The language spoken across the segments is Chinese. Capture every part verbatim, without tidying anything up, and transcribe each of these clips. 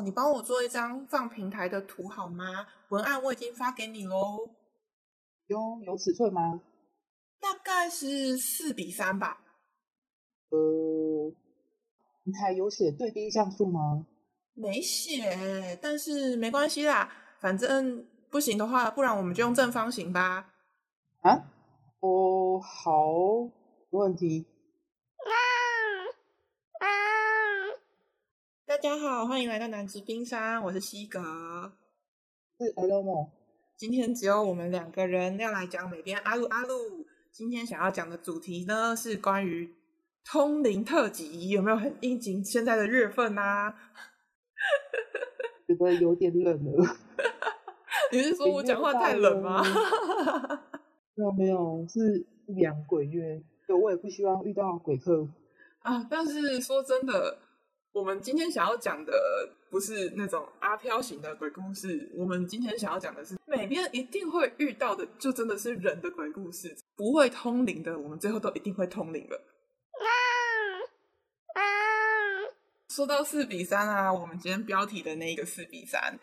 总你帮我做一张放平台的图好吗？文案我已经发给你咯。有有尺寸吗？大概是四比三吧。呃，你还有写最低像素吗？没写，但是没关系啦，反正不行的话，不然我们就用正方形吧。啊？哦，好，没问题。大家好，欢迎来到南极冰山，我是西格，是 Hello。 今天只有我们两个人要来讲美编阿鲁阿鲁。今天想要讲的主题呢，是关于通灵特辑，有没有很应景现在的月份啊？觉得有点冷了。你是说我讲话太冷吗？没有没有，是一两鬼月，所以我也不希望遇到鬼客啊。但是说真的，我们今天想要讲的不是那种阿飘型的鬼故事，我们今天想要讲的是每边一定会遇到的，就真的是人的鬼故事。不会通灵的，我们最后都一定会通灵了。说到四比三啊，我们今天标题的那一个四比三，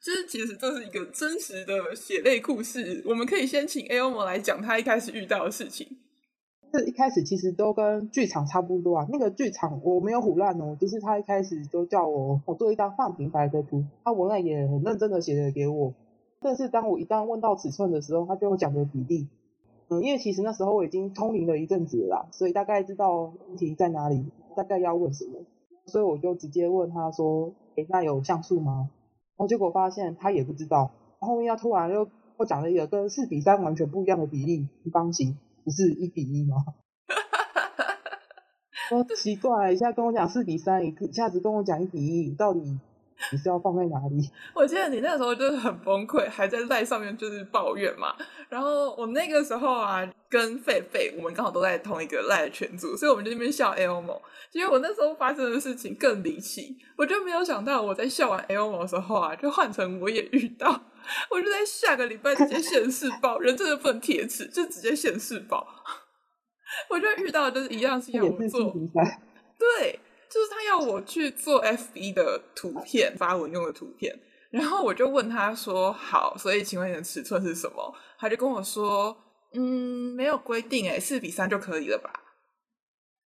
这其实这是一个真实的血泪故事。我们可以先请 Elmo 来讲他一开始遇到的事情。这一开始其实都跟剧场差不多啊，那个剧场我没有唬烂哦，就是他一开始都叫我我做一张放平台的图，他文案也很认真的写了给我，但是当我一旦问到尺寸的时候，他就讲的比例，嗯，因为其实那时候我已经通灵了一阵子了啦，所以大概知道问题在哪里，大概要问什么，所以我就直接问他说，诶，那有像素吗？然后结果发现他也不知道，然后后面他突然又我讲了一个跟四比三完全不一样的比例，一方形。不是一比一吗？我奇怪，一下跟我讲四比三，一下子跟我讲一比一，到底你是要放在哪里？我记得你那时候就是很崩溃，还在赖上面就是抱怨嘛。然后我那个时候啊，跟狒狒我们刚好都在同一个赖的群组，所以我们就在那边笑 Elmo。结果我那时候发生的事情更离奇，我就没有想到我在笑完 Elmo 的时候啊，就换成我也遇到。我就在下个礼拜直接现世报，人真的不能铁齿，就直接现世报。我就遇到就是一样是要我做，对，就是他要我去做 F B 的图片，发文用的图片。然后我就问他说：“好，所以请问你的尺寸是什么？”他就跟我说：“嗯，没有规定、欸，哎，四比三就可以了吧？”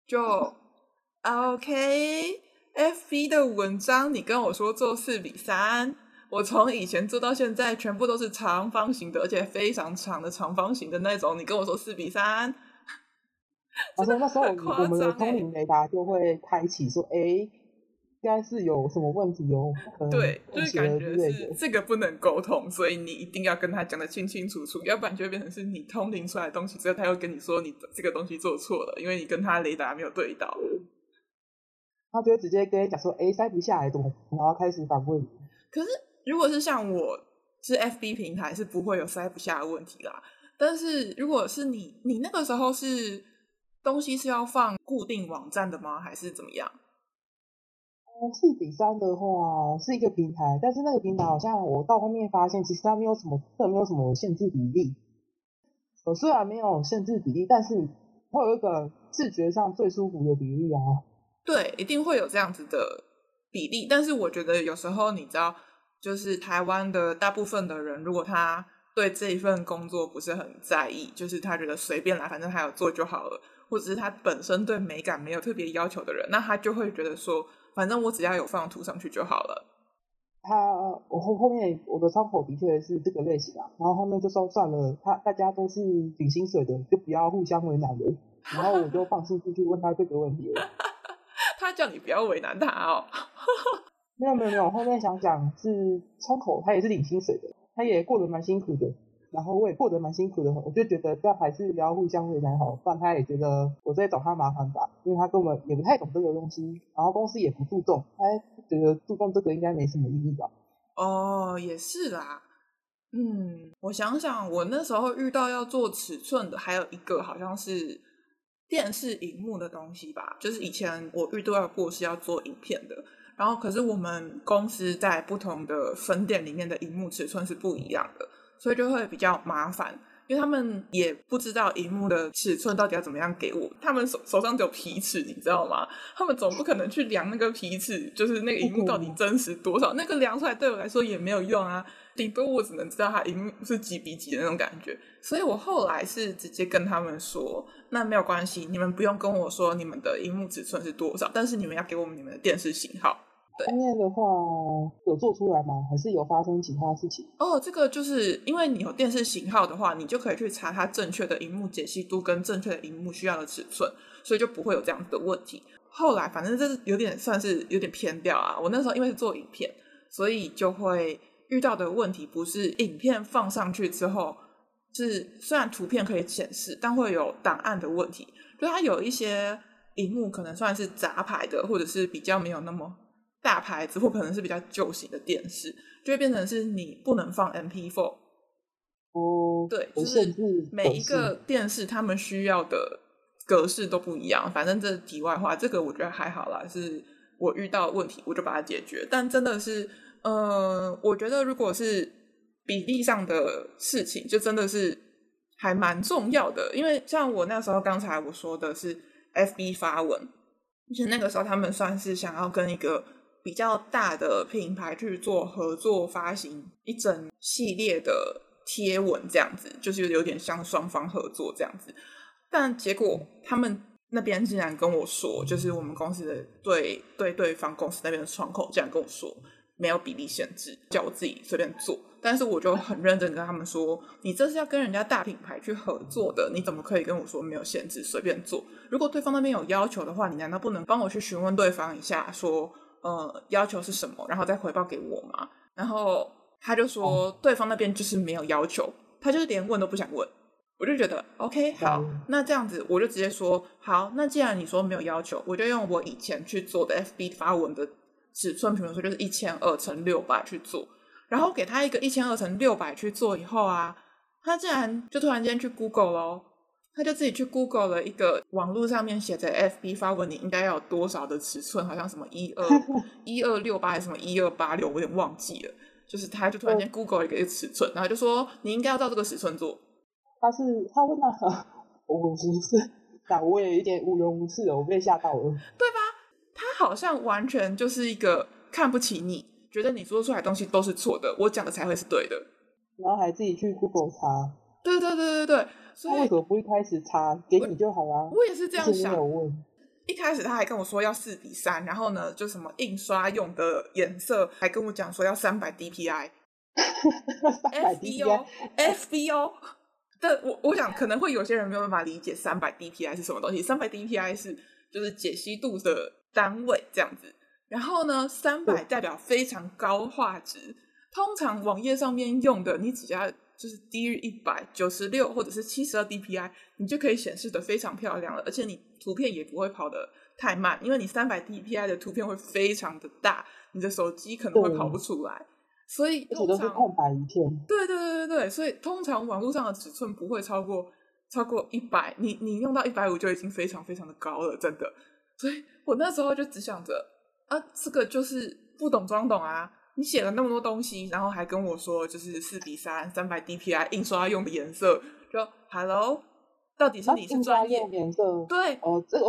就 OK，F B 的文章你跟我说做四比三。我从以前做到现在全部都是长方形的，而且非常长的长方形的那种，你跟我说四比三，真的很夸张、欸、我们的通灵雷达就会开启说，诶，应该是有什么问题哦，可能对，就是感觉是这个不能沟通，所以你一定要跟他讲得清清楚楚，要不然就会变成是你通灵出来的东西之后，他又跟你说你这个东西做错了，因为你跟他雷达没有对到，他就会直接跟你讲说，诶，塞不下来怎么，然后开始反问。可是如果是像我是 F B 平台是不会有塞不下的问题啦，但是如果是你你那个时候是东西是要放固定网站的吗？还是怎么样？四比三的话是一个平台，但是那个平台好像我到后面发现其实它没有什么没有什么限制比例，我虽然没有限制比例，但是会有一个视觉上最舒服的比例啊，对，一定会有这样子的比例。但是我觉得有时候你知道就是台湾的大部分的人，如果他对这一份工作不是很在意，就是他觉得随便来，反正他有做就好了，或者是他本身对美感没有特别要求的人，那他就会觉得说反正我只要有放图上去就好了。他我后面我的窗口的确是这个类型啊，然后后面就说算了，他大家都是领薪水的，就不要互相为难了，然后我就放心进去问他这个问题了。他叫你不要为难他哦。没有没有没有，后面想讲是窗口他也是领薪水的，他也过得蛮辛苦的，然后我也过得蛮辛苦的，我就觉得这还是不要互相为难好，不然他也觉得我在找他麻烦吧，因为他根本也不太懂这个东西，然后公司也不注重，他觉得注重这个应该没什么意义吧。哦，也是啦。嗯，我想想，我那时候遇到要做尺寸的还有一个好像是电视荧幕的东西吧，就是以前我遇到过是要做影片的，然后可是我们公司在不同的分店里面的荧幕尺寸是不一样的，所以就会比较麻烦。因为他们也不知道荧幕的尺寸到底要怎么样给我，他们 手, 手上只有皮尺你知道吗，他们总不可能去量那个皮尺，就是那个荧幕到底真实多少，那个量出来对我来说也没有用啊，顶多我只能知道它荧幕是几比几的那种感觉。所以我后来是直接跟他们说，那没有关系，你们不用跟我说你们的荧幕尺寸是多少，但是你们要给我们你们的电视型号。现在的话有做出来吗？还是有发生其他事情？哦，这个就是因为你有电视型号的话，你就可以去查它正确的荧幕解析度跟正确的荧幕需要的尺寸，所以就不会有这样的问题。后来反正这有点算是有点偏掉啊，我那时候因为是做影片，所以就会遇到的问题不是影片放上去之后是虽然图片可以显示，但会有档案的问题，就它有一些荧幕可能算是杂牌的，或者是比较没有那么大牌子，或可能是比较旧型的电视，就会变成是你不能放 M P 四、哦、对，就是每一个电视他们需要的格式都不一样。反正这题外话，这个我觉得还好啦，是我遇到问题我就把它解决，但真的是呃，我觉得如果是比例上的事情就真的是还蛮重要的。因为像我那时候刚才我说的是 F B 发文，就是那个时候他们算是想要跟一个比较大的品牌去做合作，发行一整系列的贴文这样子，就是有点像双方合作这样子。但结果他们那边竟然跟我说，就是我们公司的对对对方公司那边的窗口竟然跟我说没有比例限制，叫我自己随便做。但是我就很认真跟他们说，你这是要跟人家大品牌去合作的，你怎么可以跟我说没有限制随便做？如果对方那边有要求的话，你难道不能帮我去询问对方一下说呃，要求是什么，然后再回报给我嘛？然后他就说对方那边就是没有要求，他就是连问都不想问。我就觉得 OK 好，那这样子我就直接说好，那既然你说没有要求，我就用我以前去做的 F B 发文的尺寸，比如说就是一千二乘六百去做。然后给他一个一千二乘六百去做以后啊，他竟然就突然间去 Google 咯，他就自己去 Google 了一个网络上面写着 F B 发文你应该要有多少的尺寸，好像什么一二六八还是什么一二八六，我有点忘记了。就是他就突然间 Google 一个尺寸，然后就说你应该要照这个尺寸做。他是他问那个，我是不是哪位有点无人无事的，我被吓到了，对吧？他好像完全就是一个看不起你，觉得你做出来的东西都是错的，我讲的才会是对的，然后还自己去 Google 查。对对对对对，所以为什么不一开始查给你就好啊？我也是这样想。一开始他还跟我说要四比三，然后呢就什么印刷用的颜色还跟我讲说要 三百 D P I。 F B O F B O 但 我, 我想可能会有些人没有办法理解 三百 D P I 是什么东西。 三百 D P I 是就是解析度的单位这样子。然后呢三百代表非常高画质，通常网页上面用的你只要就是低于一百九十六或者是 七十二 D P I 你就可以显示的非常漂亮了，而且你图片也不会跑得太慢，因为你 三百 D P I 的图片会非常的大，你的手机可能会跑不出来，所以通常而且都是空白一片。对对对对对，所以通常网络上的尺寸不会超过超过一百，你你用到一百五十就已经非常非常的高了，真的。所以我那时候就只想着啊，这个就是不懂装懂啊，你写了那么多东西，然后还跟我说就是四比三 三百 D P I 印刷用的颜色，就 Hello 到底是你是专业、啊、印刷用颜色。对哦，这个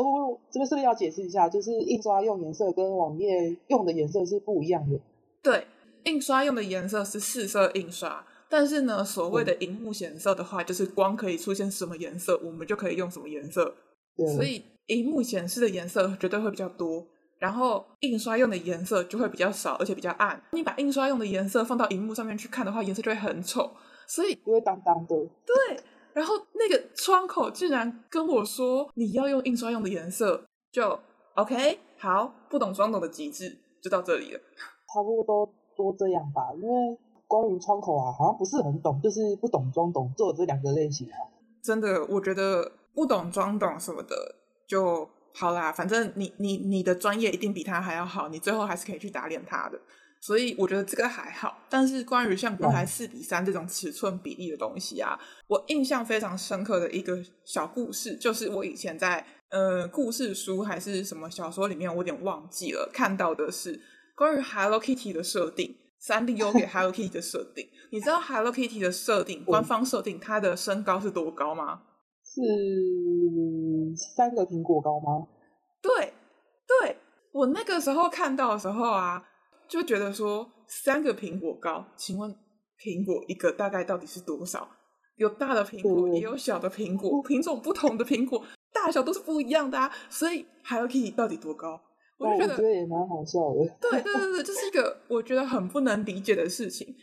这边是不是要解释一下，就是印刷用颜色跟网页用的颜色是不一样的。对，印刷用的颜色是四色印刷，但是呢所谓的荧幕显色的话、嗯、就是光可以出现什么颜色我们就可以用什么颜色，所以荧幕显示的颜色绝对会比较多，然后印刷用的颜色就会比较少，而且比较暗。你把印刷用的颜色放到荧幕上面去看的话，颜色就会很丑，所以不会当当的。对，然后那个窗口竟然跟我说你要用印刷用的颜色，就 OK 好，不懂装懂的极致就到这里了。差不多都这样吧，因为关于窗口啊好像不是很懂，就是不懂装懂做这两个类型啊。真的我觉得不懂装懂什么的就好啦，反正你你你的专业一定比他还要好，你最后还是可以去打脸他的，所以我觉得这个还好。但是关于像刚才四比三这种尺寸比例的东西啊，我印象非常深刻的一个小故事，就是我以前在呃故事书还是什么小说里面我有点忘记了看到的是关于 Hello Kitty 的设定。三丽鷗给 Hello Kitty 的设定。你知道 Hello Kitty 的设定，官方设定它的身高是多高吗？是三个苹果高吗？对对，我那个时候看到的时候啊，就觉得说三个苹果高，请问苹果一个大概到底是多少？有大的苹果也有小的苹果，品种不同的苹果大小都是不一样的啊，所以 Hello Kitty 到底多高？我觉得也蛮好笑的。对对对对，这是一个我觉得很不能理解的事情。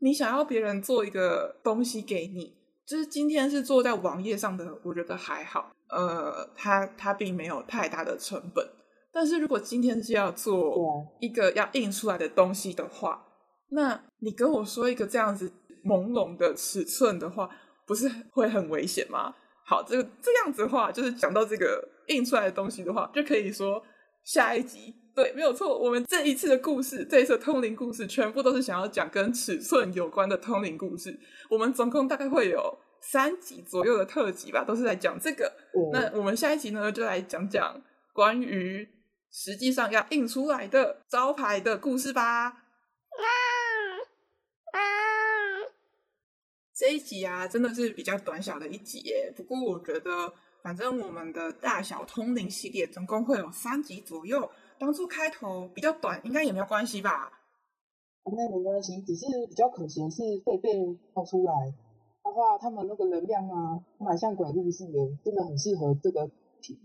你想要别人做一个东西给你，就是今天是做在网页上的，我觉得还好，呃，它它并没有太大的成本。但是如果今天是要做一个要印出来的东西的话，那你跟我说一个这样子朦胧的尺寸的话，不是会很危险吗？好，这个这样子的话，就是讲到这个印出来的东西的话，就可以说。下一集，对，没有错，我们这一次的故事，这一次的通灵故事全部都是想要讲跟尺寸有关的通灵故事。我们总共大概会有三集左右的特辑吧，都是在讲这个、嗯、那我们下一集呢，就来讲讲关于实际上要印出来的招牌的故事吧、啊啊、这一集啊真的是比较短小的一集耶，不过我觉得反正我们的大小通灵系列总共会有三集左右，当初开头比较短应该也没有关系吧？应该没关系，只是比较可惜是被被抛出来的话，他们那个能量啊蛮像鬼故事的，真的很适合这个题。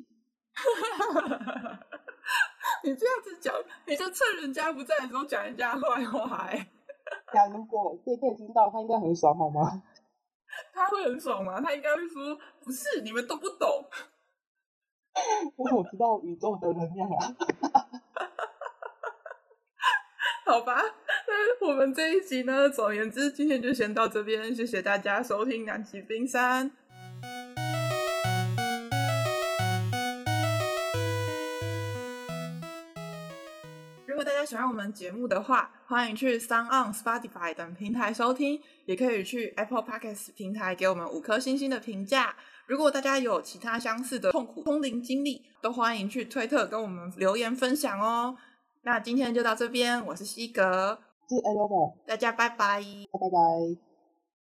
你这样子讲，你就趁人家不在的时候讲人家坏话、欸、假如果被被听到他应该很爽好吗？他会很爽吗？他应该会说不是，你们都不懂。我知道宇宙的能量啊。好吧，那我们这一集呢，总而言之今天就先到这边，谢谢大家收听南极冰山。如果大家喜欢我们节目的话，欢迎去 Sound on、Spotify 等平台收听，也可以去 Apple Podcast 平台给我们五颗星星的评价。如果大家有其他相似的痛苦通灵经历，都欢迎去推特跟我们留言分享哦。那今天就到这边，我是西格，我是 Elmo， 大家拜拜，拜拜。